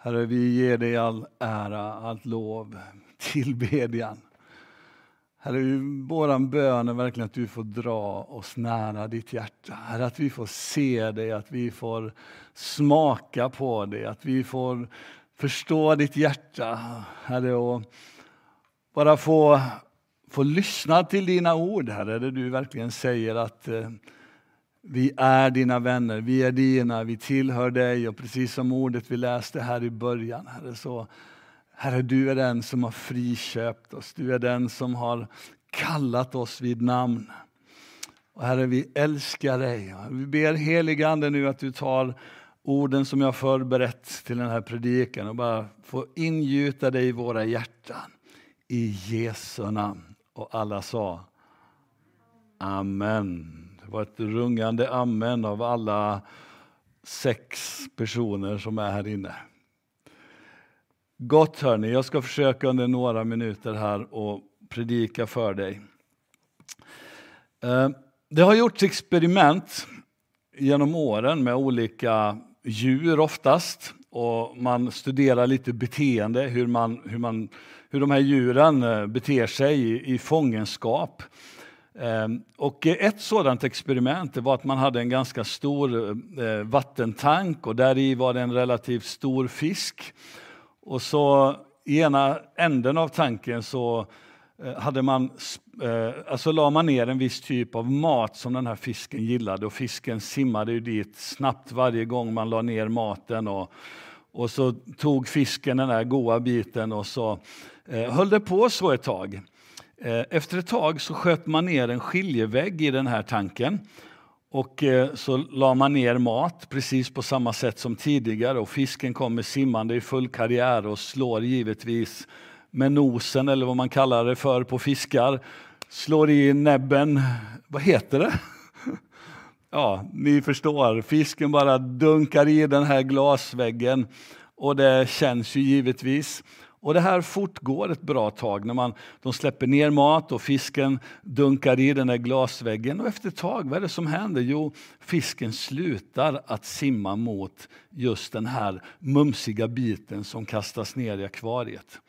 Herre, vi ger dig all ära, allt lov, tillbedjan. Herre, våran bön är verkligen att du får dra oss nära ditt hjärta. Herre, att vi får se dig, att vi får smaka på dig, att vi får förstå ditt hjärta. Herre, och bara få lyssna till dina ord, Herre, där du verkligen säger att vi är dina vänner, vi är dina, vi tillhör dig. Och precis som ordet vi läste här i början, Herre, så Herre, du är den som har friköpt oss. Du är den som har kallat oss vid namn. Och Herre, vi älskar dig. Vi ber helige Ande nu att du tar orden som jag förberett till den här predikan och bara får ingjuta dig i våra hjärtan. I Jesu namn. Och alla sa amen. Det var ett rungande amen av alla 6 personer som är här inne. Gott hörni, jag ska försöka under några minuter här och predika för dig. Det har gjorts experiment genom åren med olika djur oftast. Och man studerar lite beteende, hur de här djuren beter sig i fångenskap. Och ett sådant experiment var att man hade en ganska stor vattentank och där i var det en relativt stor fisk. Och så i ena änden av tanken så hade man, alltså la man ner en viss typ av mat som den här fisken gillade. Och fisken simmade ju dit snabbt varje gång man la ner maten. Och så tog fisken den här goda biten och så höll det på så ett tag. Efter ett tag så sköt man ner en skiljevägg i den här tanken. Och så la man ner mat precis på samma sätt som tidigare. Och fisken kommer simmande i full karriär och slår givetvis med nosen, eller vad man kallar det för på fiskar. Slår i näbben. Vad heter det? Ja, ni förstår. Fisken bara dunkar i den här glasväggen. Och det känns ju givetvis. Och det här fortgår ett bra tag när de släpper ner mat och fisken dunkar i den här glasväggen. Och efter ett tag, vad är det som händer? Jo, fisken slutar att simma mot just den här mumsiga biten som kastas ner i akvariet.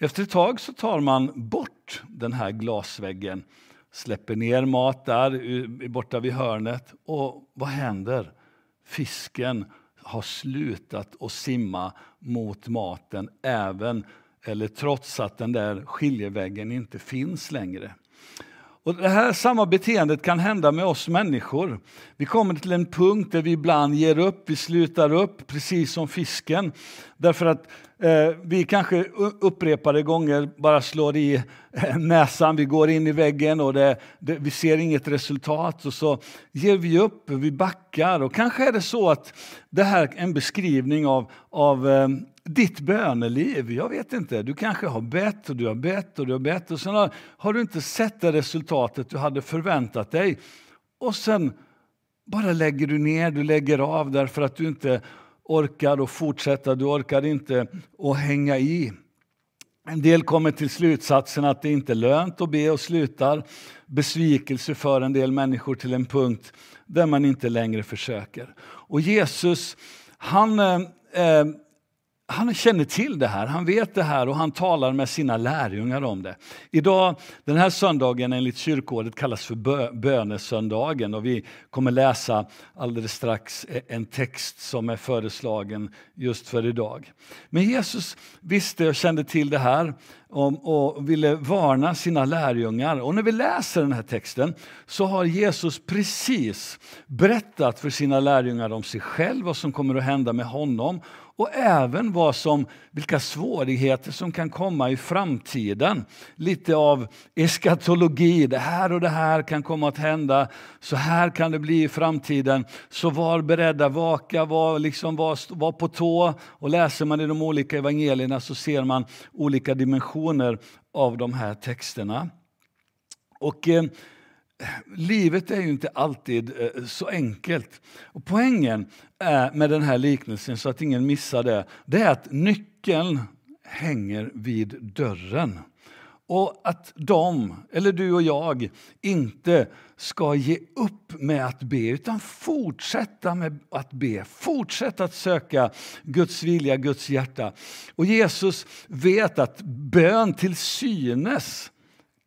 Efter ett tag så tar man bort den här glasväggen, släpper ner mat där borta vid hörnet. Och vad händer? Fisken har slutat att simma mot maten trots att den där skiljeväggen inte finns längre. Och det här samma beteendet kan hända med oss människor. Vi kommer till en punkt där vi ibland ger upp, vi slutar upp precis som fisken. Därför att vi kanske upprepade gånger bara slår i näsan, vi går in i väggen och vi ser inget resultat. Och så ger vi upp, vi backar. Och kanske är det så att det här är en beskrivning av ditt böneliv, jag vet inte. Du kanske har bett och du har bett och du har bett. Och sen har du inte sett det resultatet du hade förväntat dig. Och sen bara lägger du ner, du lägger av därför att du inte orkar och fortsätta. Du orkar inte att hänga i. En del kommer till slutsatsen att det inte är lönt att be och slutar. Besvikelse för en del människor till en punkt där man inte längre försöker. Och Jesus, han känner till det här, han vet det här och han talar med sina lärjungar om det. Idag, den här söndagen enligt kyrkåret kallas för bönesöndagen och vi kommer läsa alldeles strax en text som är föreslagen just för idag. Men Jesus visste och kände till det här och ville varna sina lärjungar. Och när vi läser den här texten så har Jesus precis berättat för sina lärjungar om sig själv, vad som kommer att hända med honom. Och även vilka svårigheter som kan komma i framtiden. Lite av eskatologi, det här kan komma att hända. Så här kan det bli i framtiden. Så var beredda, vaka, var på tå. Och läser man i de olika evangelierna så ser man olika dimensioner av de här texterna. Och livet är ju inte alltid så enkelt. Och poängen med den här liknelsen, så att ingen missar det är att nyckeln hänger vid dörren. Och att de, eller du och jag, inte ska ge upp med att be, utan fortsätta med att be. Fortsätta att söka Guds vilja, Guds hjärta. Och Jesus vet att bön till synes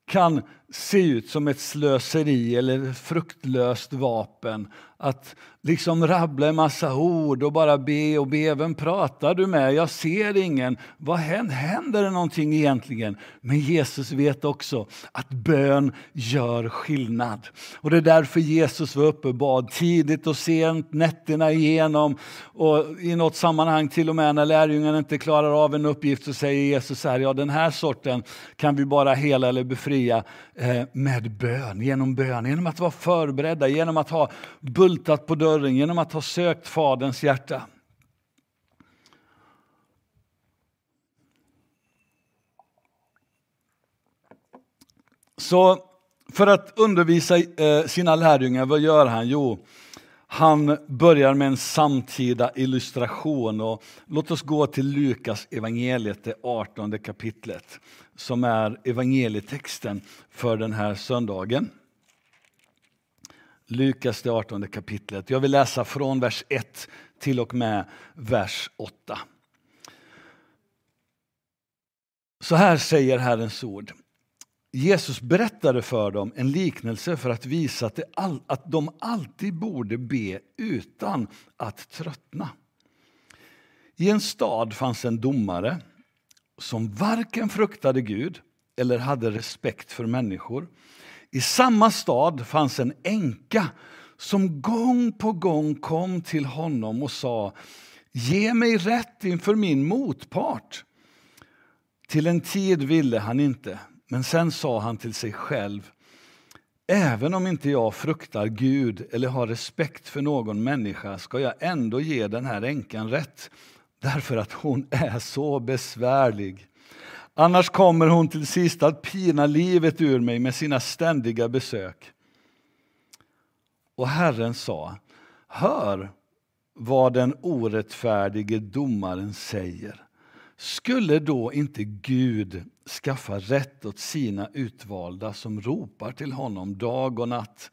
kan se ut som ett slöseri eller fruktlöst vapen. Att liksom rabbla en massa ord och bara be och be. Vem pratar du med? Jag ser ingen. Vad händer det någonting egentligen? Men Jesus vet också att bön gör skillnad. Och det är därför Jesus var uppe och bad tidigt och sent, nätterna igenom. Och i något sammanhang till och med när lärjungarna inte klarar av en uppgift så säger Jesus så här: ja, den här sorten kan vi bara hela eller befria med bön. Genom att vara förberedda, genom att ha bultat på dörren, genom att ha sökt Faderns hjärta. Så för att undervisa sina lärjungar, vad gör han? Jo, han börjar med en samtida illustration. Och låt oss gå till Lukas evangeliet, det 18 kapitlet, som är evangelietexten för den här söndagen. Lukas det 18 kapitlet. Jag vill läsa från vers 1 till och med vers 8. Så här säger Herrens ord. Jesus berättade för dem en liknelse för att visa att de alltid borde be utan att tröttna. I en stad fanns en domare som varken fruktade Gud eller hade respekt för människor. I samma stad fanns en änka som gång på gång kom till honom och sa: ge mig rätt inför min motpart. Till en tid ville han inte, men sen sa han till sig själv: även om inte jag fruktar Gud eller har respekt för någon människa ska jag ändå ge den här änkan rätt, därför att hon är så besvärlig. Annars kommer hon till sist att pina livet ur mig med sina ständiga besök. Och Herren sa: hör vad den orättfärdige domaren säger. Skulle då inte Gud skaffa rätt åt sina utvalda som ropar till honom dag och natt,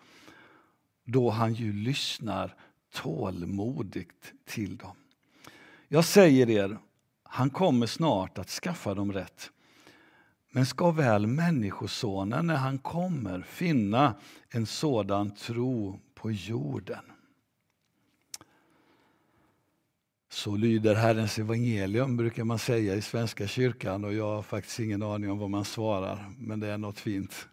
då han ju lyssnar tålmodigt till dem? Jag säger er, han kommer snart att skaffa dem rätt. Men ska väl människosonen när han kommer finna en sådan tro på jorden? Så lyder Herrens evangelium, brukar man säga i Svenska kyrkan. Och jag har faktiskt ingen aning om vad man svarar, men det är något fint.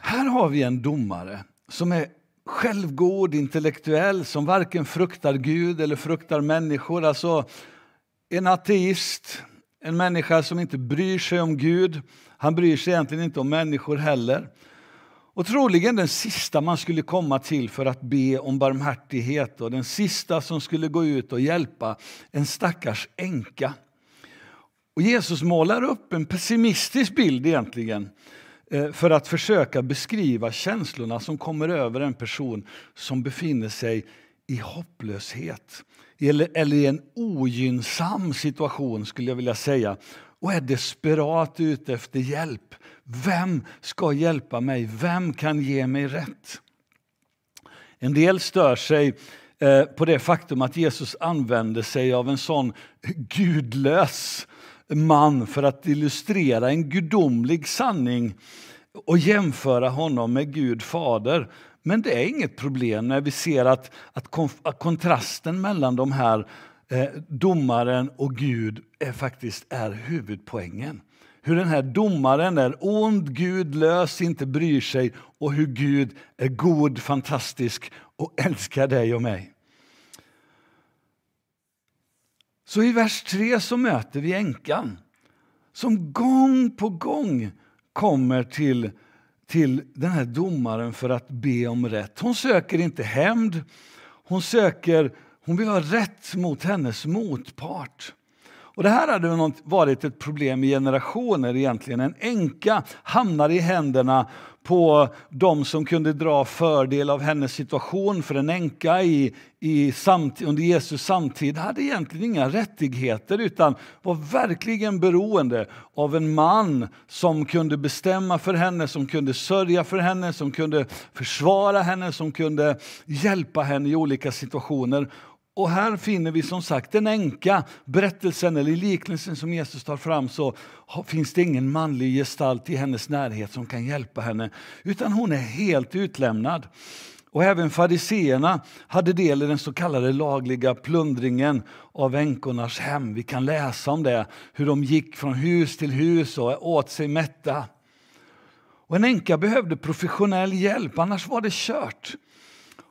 Här har vi en domare som är självgod, intellektuell, som varken fruktar Gud eller fruktar människor. Alltså en ateist, en människa som inte bryr sig om Gud. Han bryr sig egentligen inte om människor heller. Och troligen den sista man skulle komma till för att be om barmhärtighet. Och den sista som skulle gå ut och hjälpa en stackars änka. Och Jesus målar upp en pessimistisk bild egentligen, för att försöka beskriva känslorna som kommer över en person som befinner sig i hopplöshet eller i en ogynnsam situation, skulle jag vilja säga, och är desperat ute efter hjälp. Vem ska hjälpa mig? Vem kan ge mig rätt? En del stör sig på det faktum att Jesus använder sig av en sån gudlös man för att illustrera en gudomlig sanning och jämföra honom med Gud fader. Men det är inget problem när vi ser att kontrasten mellan de här domaren och Gud är huvudpoängen. Hur den här domaren är ond, gudlös, inte bryr sig, och hur Gud är god, fantastisk och älskar dig och mig. Så i vers 3 så möter vi änkan som gång på gång kommer till den här domaren för att be om rätt. Hon söker inte hämnd, hon vill ha rätt mot hennes motpart. Och det här hade varit ett problem i generationer egentligen. En änka hamnar i händerna på de som kunde dra fördel av hennes situation, för en änka under Jesus samtid hade egentligen inga rättigheter utan var verkligen beroende av en man som kunde bestämma för henne, som kunde sörja för henne, som kunde försvara henne, som kunde hjälpa henne i olika situationer. Och här finner vi som sagt en änka, berättelsen eller liknelsen som Jesus tar fram, så finns det ingen manlig gestalt i hennes närhet som kan hjälpa henne, utan hon är helt utlämnad. Och även fariseerna hade del i den så kallade lagliga plundringen av änkornas hem. Vi kan läsa om det, hur de gick från hus till hus och åt sig mätta. Och en änka behövde professionell hjälp, annars var det kört.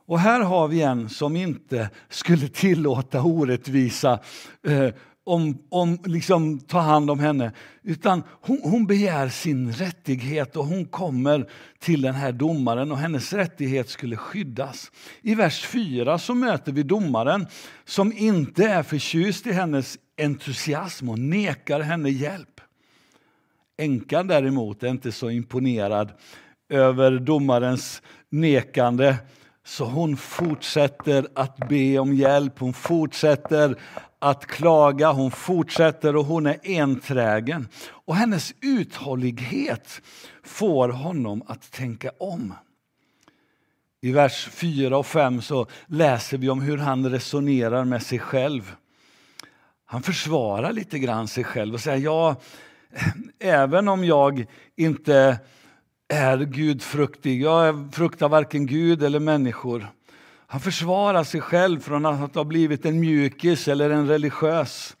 Och här har vi en som inte skulle tillåta orättvisa om ta hand om henne. Utan hon begär sin rättighet och hon kommer till den här domaren och hennes rättighet skulle skyddas. I vers 4 så möter vi domaren som inte är förtjust i hennes entusiasm och nekar henne hjälp. Änkan däremot är inte så imponerad över domarens nekande. Så hon fortsätter att be om hjälp, hon fortsätter att klaga, hon fortsätter och hon är enträgen. Och hennes uthållighet får honom att tänka om. I vers 4 och 5 så läser vi om hur han resonerar med sig själv. Han försvarar lite grann sig själv och säger ja, även om jag inte är gudfruktig. Jag fruktar varken Gud eller människor. Han försvarar sig själv från att ha blivit en mjukis eller en religiös.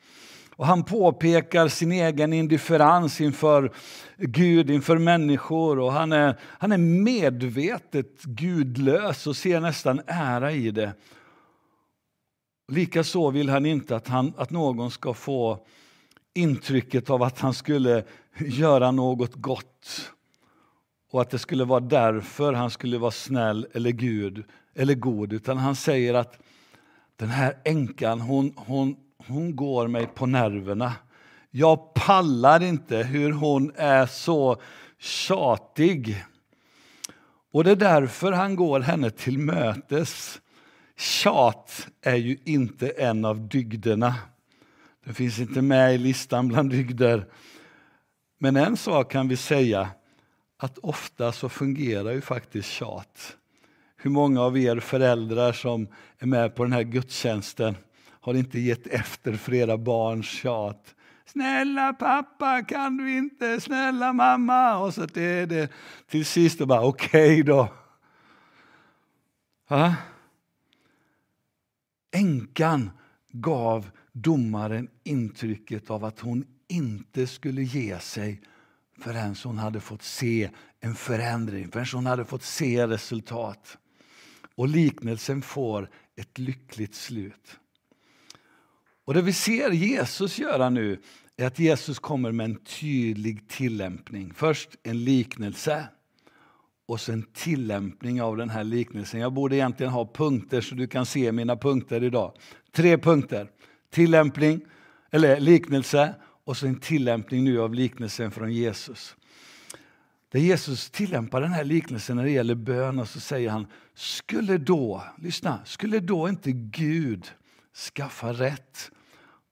Och han påpekar sin egen indifferens inför Gud, inför människor. Och han är medvetet gudlös och ser nästan ära i det. Likaså vill han inte att någon ska få intrycket av att han skulle göra något gott. Och att det skulle vara därför han skulle vara snäll eller Gud eller god. Utan han säger att den här änkan, hon går mig på nerverna. Jag pallar inte hur hon är så tjatig. Och det är därför han går henne till mötes. Tjat är ju inte en av dygderna. Det finns inte med i listan bland dygder. Men en sak kan vi säga, att ofta så fungerar ju faktiskt tjat. Hur många av er föräldrar som är med på den här gudstjänsten har inte gett efter för era barns tjat? Snälla pappa, kan du inte? Snälla mamma. Och så är det till sist och bara okej då. Ha? Änkan gav domaren intrycket av att hon inte skulle ge sig förrän hon hade fått se en förändring, förrän hon hade fått se resultat. Och liknelsen får ett lyckligt slut. Och det vi ser Jesus göra nu är att Jesus kommer med en tydlig tillämpning. Först en liknelse och sen tillämpning av den här liknelsen. Jag borde egentligen ha punkter så du kan se mina punkter idag. 3 punkter. Tillämpning eller liknelse. Och så en tillämpning nu av liknelsen från Jesus. Där Jesus tillämpar den här liknelsen när det gäller bön och så säger han, skulle då inte Gud skaffa rätt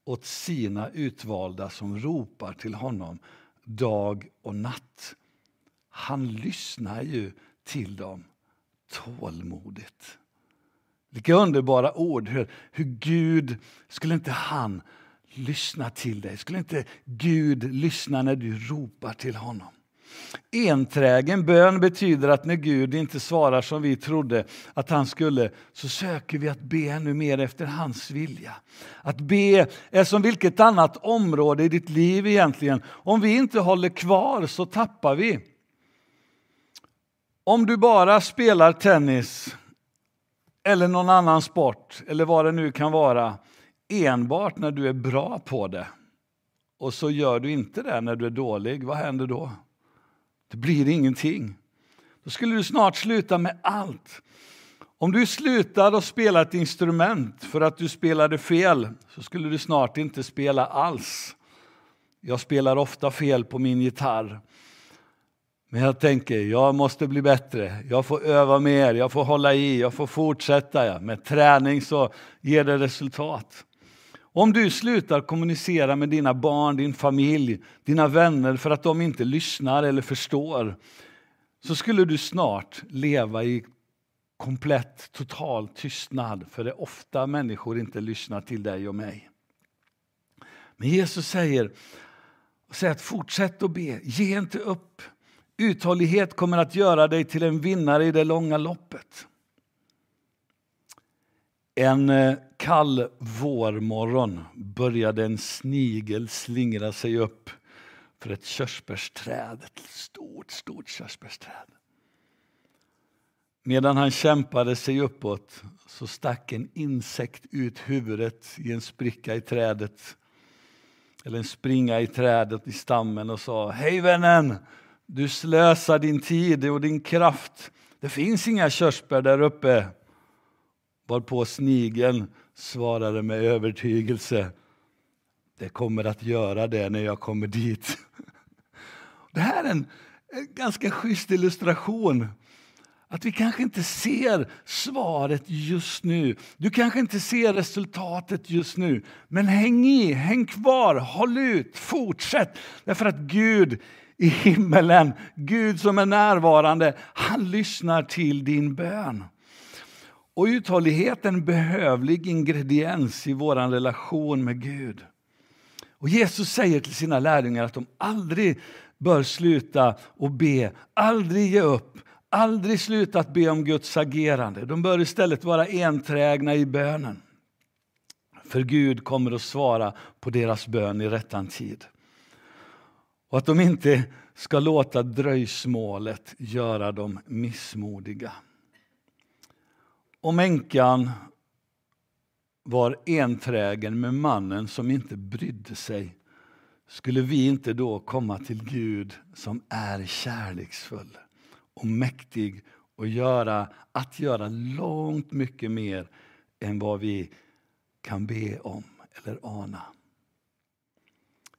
åt sina utvalda som ropar till honom dag och natt? Han lyssnar ju till dem tålmodigt. Vilka underbara ord, hur Gud, skulle inte han lyssna till dig? Skulle inte Gud lyssna när du ropar till honom? Enträgen bön betyder att när Gud inte svarar som vi trodde att han skulle, så söker vi att be ännu mer efter hans vilja. Att be är som vilket annat område i ditt liv egentligen. Om vi inte håller kvar så tappar vi. Om du bara spelar tennis eller någon annan sport eller vad det nu kan vara, enbart när du är bra på det och så gör du inte det när du är dålig, vad händer då? Det blir ingenting. Då skulle du snart sluta med allt. Om du slutade att spela ett instrument för att du spelade fel, så skulle du snart inte spela alls. Jag spelar ofta fel på min gitarr. Men jag tänker, jag måste bli bättre. Jag får öva mer, jag får hålla i, jag får fortsätta. Med träning så ger det resultat. Om du slutar kommunicera med dina barn, din familj, dina vänner för att de inte lyssnar eller förstår, så skulle du snart leva i komplett, total tystnad. För det är ofta människor inte lyssnar till dig och mig. Men Jesus säger att fortsätt att be. Ge inte upp. Uthållighet kommer att göra dig till en vinnare i det långa loppet. En kall vårmorgon började en snigel slingra sig upp för ett körsbärsträd. Ett stort körsbärsträd. Medan han kämpade sig uppåt så stack en insekt ut huvudet i en spricka i trädet. Eller en springa i trädet i stammen och sa: Hej vännen, du slösar din tid och din kraft. Det finns inga körsbär där uppe. Varpå snigeln svarade med övertygelse: Det kommer att göra det när jag kommer dit. Det här är en ganska schysst illustration. Att vi kanske inte ser svaret just nu. Du kanske inte ser resultatet just nu. Men häng i, häng kvar, håll ut, fortsätt. Därför att Gud i himmelen, Gud som är närvarande, han lyssnar till din bön. Och uthållighet är en behövlig ingrediens i vår relation med Gud. Och Jesus säger till sina lärjungar att de aldrig bör sluta och be, aldrig ge upp. Aldrig slutat be om Guds agerande. De bör istället vara enträgna i bönen. För Gud kommer att svara på deras bön i rättan tid. Och att de inte ska låta dröjsmålet göra dem missmodiga. Om änkan var enträgen med mannen som inte brydde sig, skulle vi inte då komma till Gud som är kärleksfull och mäktig och göra långt mycket mer än vad vi kan be om eller ana.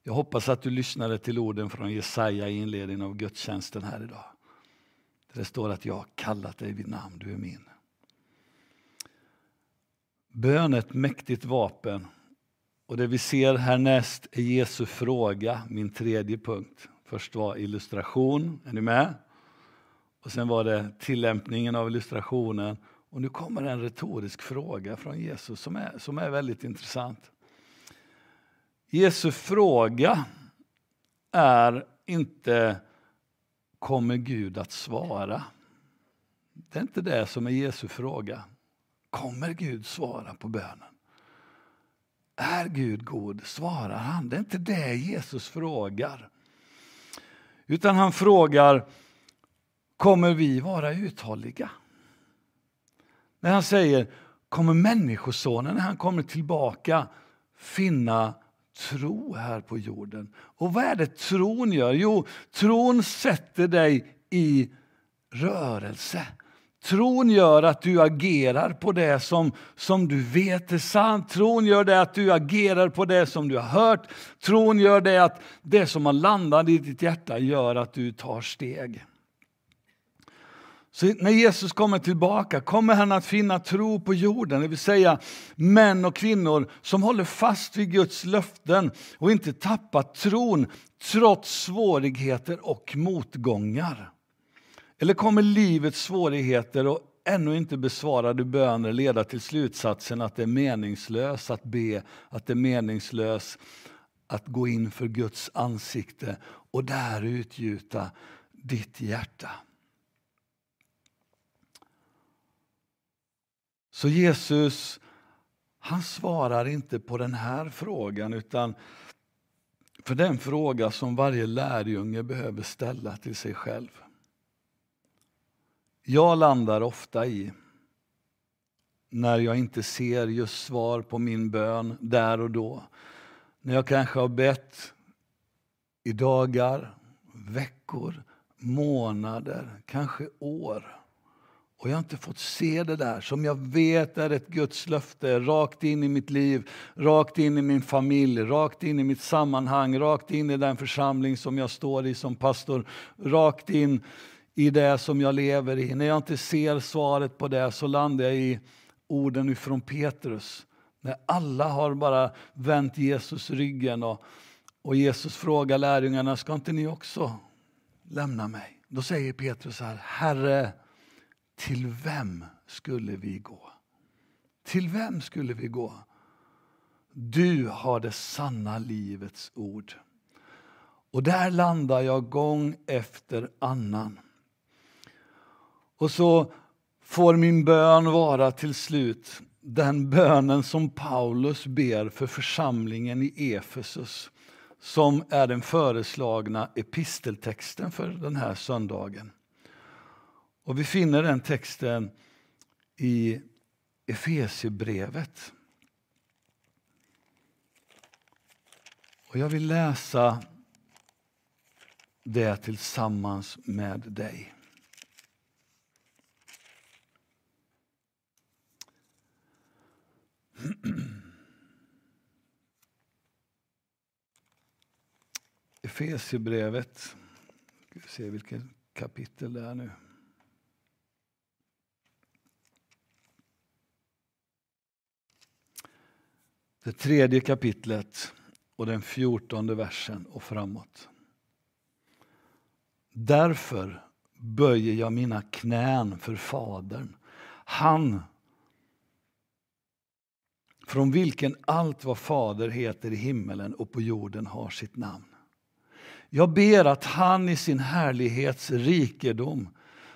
Jag hoppas att du lyssnade till orden från Jesaja i inledningen av gudstjänsten här idag. Där det står att jag har kallat dig vid namn, du är min. Bön är ett mäktigt vapen. Och det vi ser härnäst är Jesu fråga, min tredje punkt. Först var illustration, är ni med? Och sen var det tillämpningen av illustrationen. Och nu kommer en retorisk fråga från Jesus som är väldigt intressant. Jesu fråga är inte: kommer Gud att svara? Det är inte det som är Jesu fråga. Kommer Gud svara på bönen? Är Gud god? Svarar han? Det är inte det Jesus frågar. Utan han frågar: kommer vi vara uthålliga? När han säger: kommer människosonen när han kommer tillbaka finna tro här på jorden? Och vad är det tron gör? Jo, tron sätter dig i rörelse. Tron gör att du agerar på det som du vet är sant. Tron gör det att du agerar på det som du har hört. Tron gör det att det som har landat i ditt hjärta gör att du tar steg. Så när Jesus kommer tillbaka kommer han att finna tro på jorden. Det vill säga män och kvinnor som håller fast vid Guds löften och inte tappar tron trots svårigheter och motgångar. Eller kommer livets svårigheter och ännu inte besvarade böner leda till slutsatsen att det är meningslöst att be, att det är meningslöst att gå in för Guds ansikte och där utgjuta ditt hjärta? Så Jesus, han svarar inte på den här frågan, utan för den fråga som varje lärjunge behöver ställa till sig själv. Jag landar ofta i, när jag inte ser just svar på min bön där och då. När jag kanske har bett i dagar, veckor, månader, kanske år. Och jag har inte fått se det där som jag vet är ett Guds löfte. Rakt in i mitt liv, rakt in i min familj, rakt in i mitt sammanhang. Rakt in i den församling som jag står i som pastor. Rakt in i det som jag lever i. När jag inte ser svaret på det så landar jag i orden ifrån Petrus. När alla har bara vänt Jesus ryggen och Jesus frågar lärjungarna, ska inte ni också lämna mig? Då säger Petrus här, Herre, till vem skulle vi gå? Till vem skulle vi gå? Du har det sanna livets ord. Och där landar jag gång efter annan. Och så får min bön vara till slut den bönen som Paulus ber för församlingen i Efesus, som är den föreslagna episteltexten för den här söndagen. Och vi finner den texten i Efesierbrevet. Och jag vill läsa det tillsammans med dig. Efesierbrevet. Ska vi se vilket kapitel det är nu. Det 3:e kapitlet och den 14:e versen och framåt. Därför böjer jag mina knän för Fadern. Han från vilken allt vad Fader heter i himmelen och på jorden har sitt namn. Jag ber att han i sin härlighets rikedom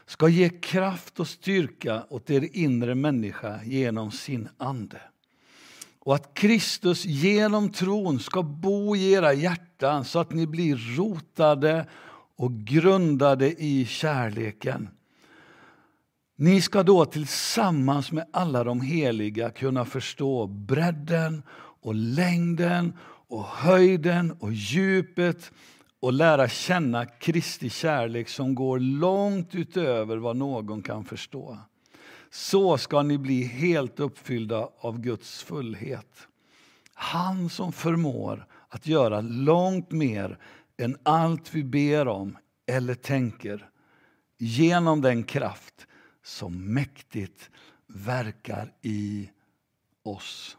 ska ge kraft och styrka åt er inre människa genom sin ande. Och att Kristus genom tron ska bo i era hjärtan så att ni blir rotade och grundade i kärleken. Ni ska då tillsammans med alla de heliga kunna förstå bredden och längden och höjden och djupet och lära känna Kristi kärlek som går långt utöver vad någon kan förstå. Så ska ni bli helt uppfyllda av Guds fullhet. Han som förmår att göra långt mer än allt vi ber om eller tänker, genom den kraft som mäktigt verkar i oss.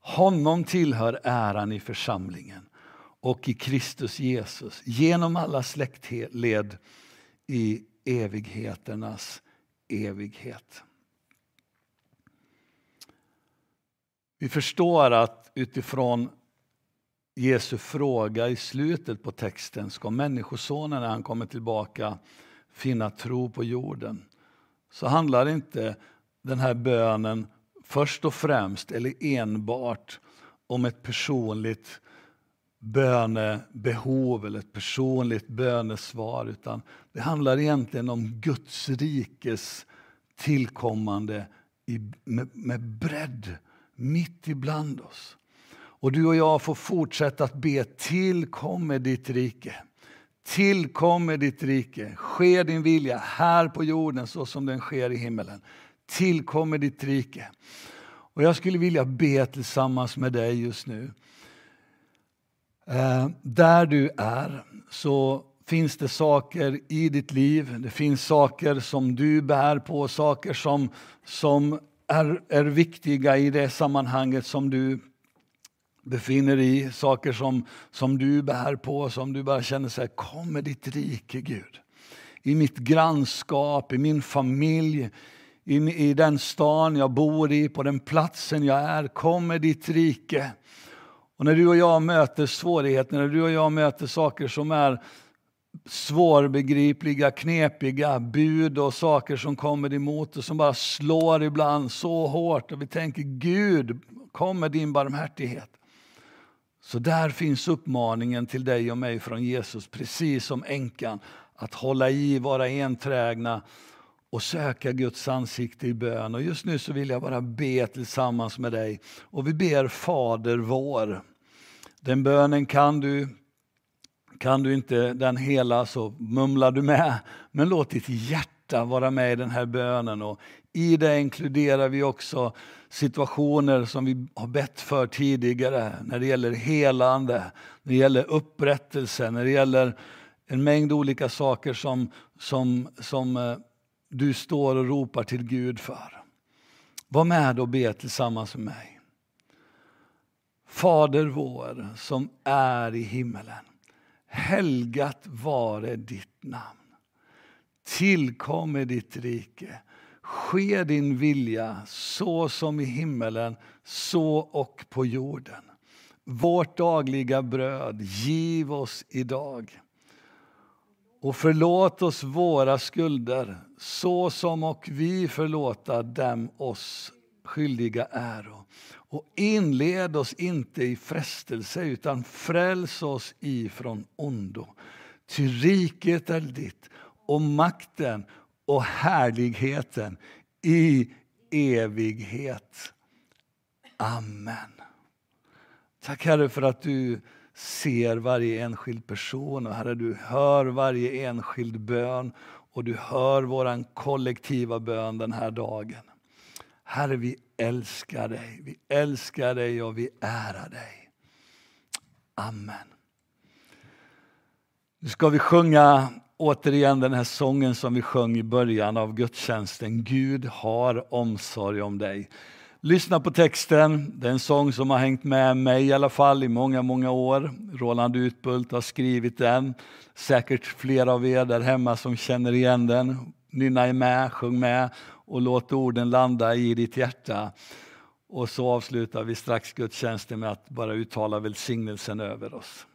Honom tillhör äran i församlingen och i Kristus Jesus genom alla släktled i evigheternas evighet. Vi förstår att utifrån Jesu fråga i slutet på texten, ska människosonen när han kommer tillbaka finna tro på jorden, så handlar inte den här bönen först och främst eller enbart om ett personligt bönebehov eller ett personligt bönesvar, utan det handlar egentligen om Guds rikes tillkommande med bredd mitt ibland oss. Och du och jag får fortsätta att be, tillkommer ditt rike. Tillkommer ditt rike, sker din vilja här på jorden så som den sker i himmelen. Tillkommer ditt rike. Och jag skulle vilja be tillsammans med dig just nu. Där du är så finns det saker i ditt liv. Det finns saker som du bär på, saker som är viktiga i det sammanhanget som du befinner i, saker som du bär på, som du bara känner så här, kommer ditt rike Gud. I mitt grannskap, i min familj, i den stan jag bor i, på den platsen jag är, kommer ditt rike. Och när du och jag möter svårigheter, när du och jag möter saker som är svårbegripliga, knepiga bud och saker som kommer emot och som bara slår ibland så hårt och vi tänker, Gud, kommer din barmhärtighet. Så där finns uppmaningen till dig och mig från Jesus, precis som änkan, att hålla i, vara enträgna och söka Guds ansikte i bön. Och just nu så vill jag bara be tillsammans med dig. Och vi ber Fader vår. Den bönen kan du inte den hela så mumlar du med. Men låt ditt hjärta hjärta vara med i den här bönen. Och i det inkluderar vi också situationer som vi har bett för tidigare. När det gäller helande, när det gäller upprättelse, när det gäller en mängd olika saker som du står och ropar till Gud för. Var med och be tillsammans med mig. Fader vår som är i himmelen. Helgat vare ditt namn. Tillkommer ditt rike. Ske din vilja så som i himmelen, så och på jorden. Vårt dagliga bröd giv oss idag. Och förlåt oss våra skulder, så som och vi förlåta dem oss skyldiga äro. Och inled oss inte i frestelse, utan fräls oss ifrån ondo. Ty riket är ditt, och makten och härligheten i evighet. Amen. Tack Herre för att du ser varje enskild person, och Herre, du hör varje enskild bön, och du hör våran kollektiva bön den här dagen. Herre, vi älskar dig och vi ärar dig. Amen. Nu ska vi sjunga återigen den här sången som vi sjöng i början av gudstjänsten. Gud har omsorg om dig. Lyssna på texten. Det är en sång som har hängt med mig i alla fall i många, många år. Roland Utbult har skrivit den. Säkert flera av er där hemma som känner igen den. Nynna är med, sjung med och låt orden landa i ditt hjärta. Och så avslutar vi strax gudstjänsten med att bara uttala välsignelsen över oss.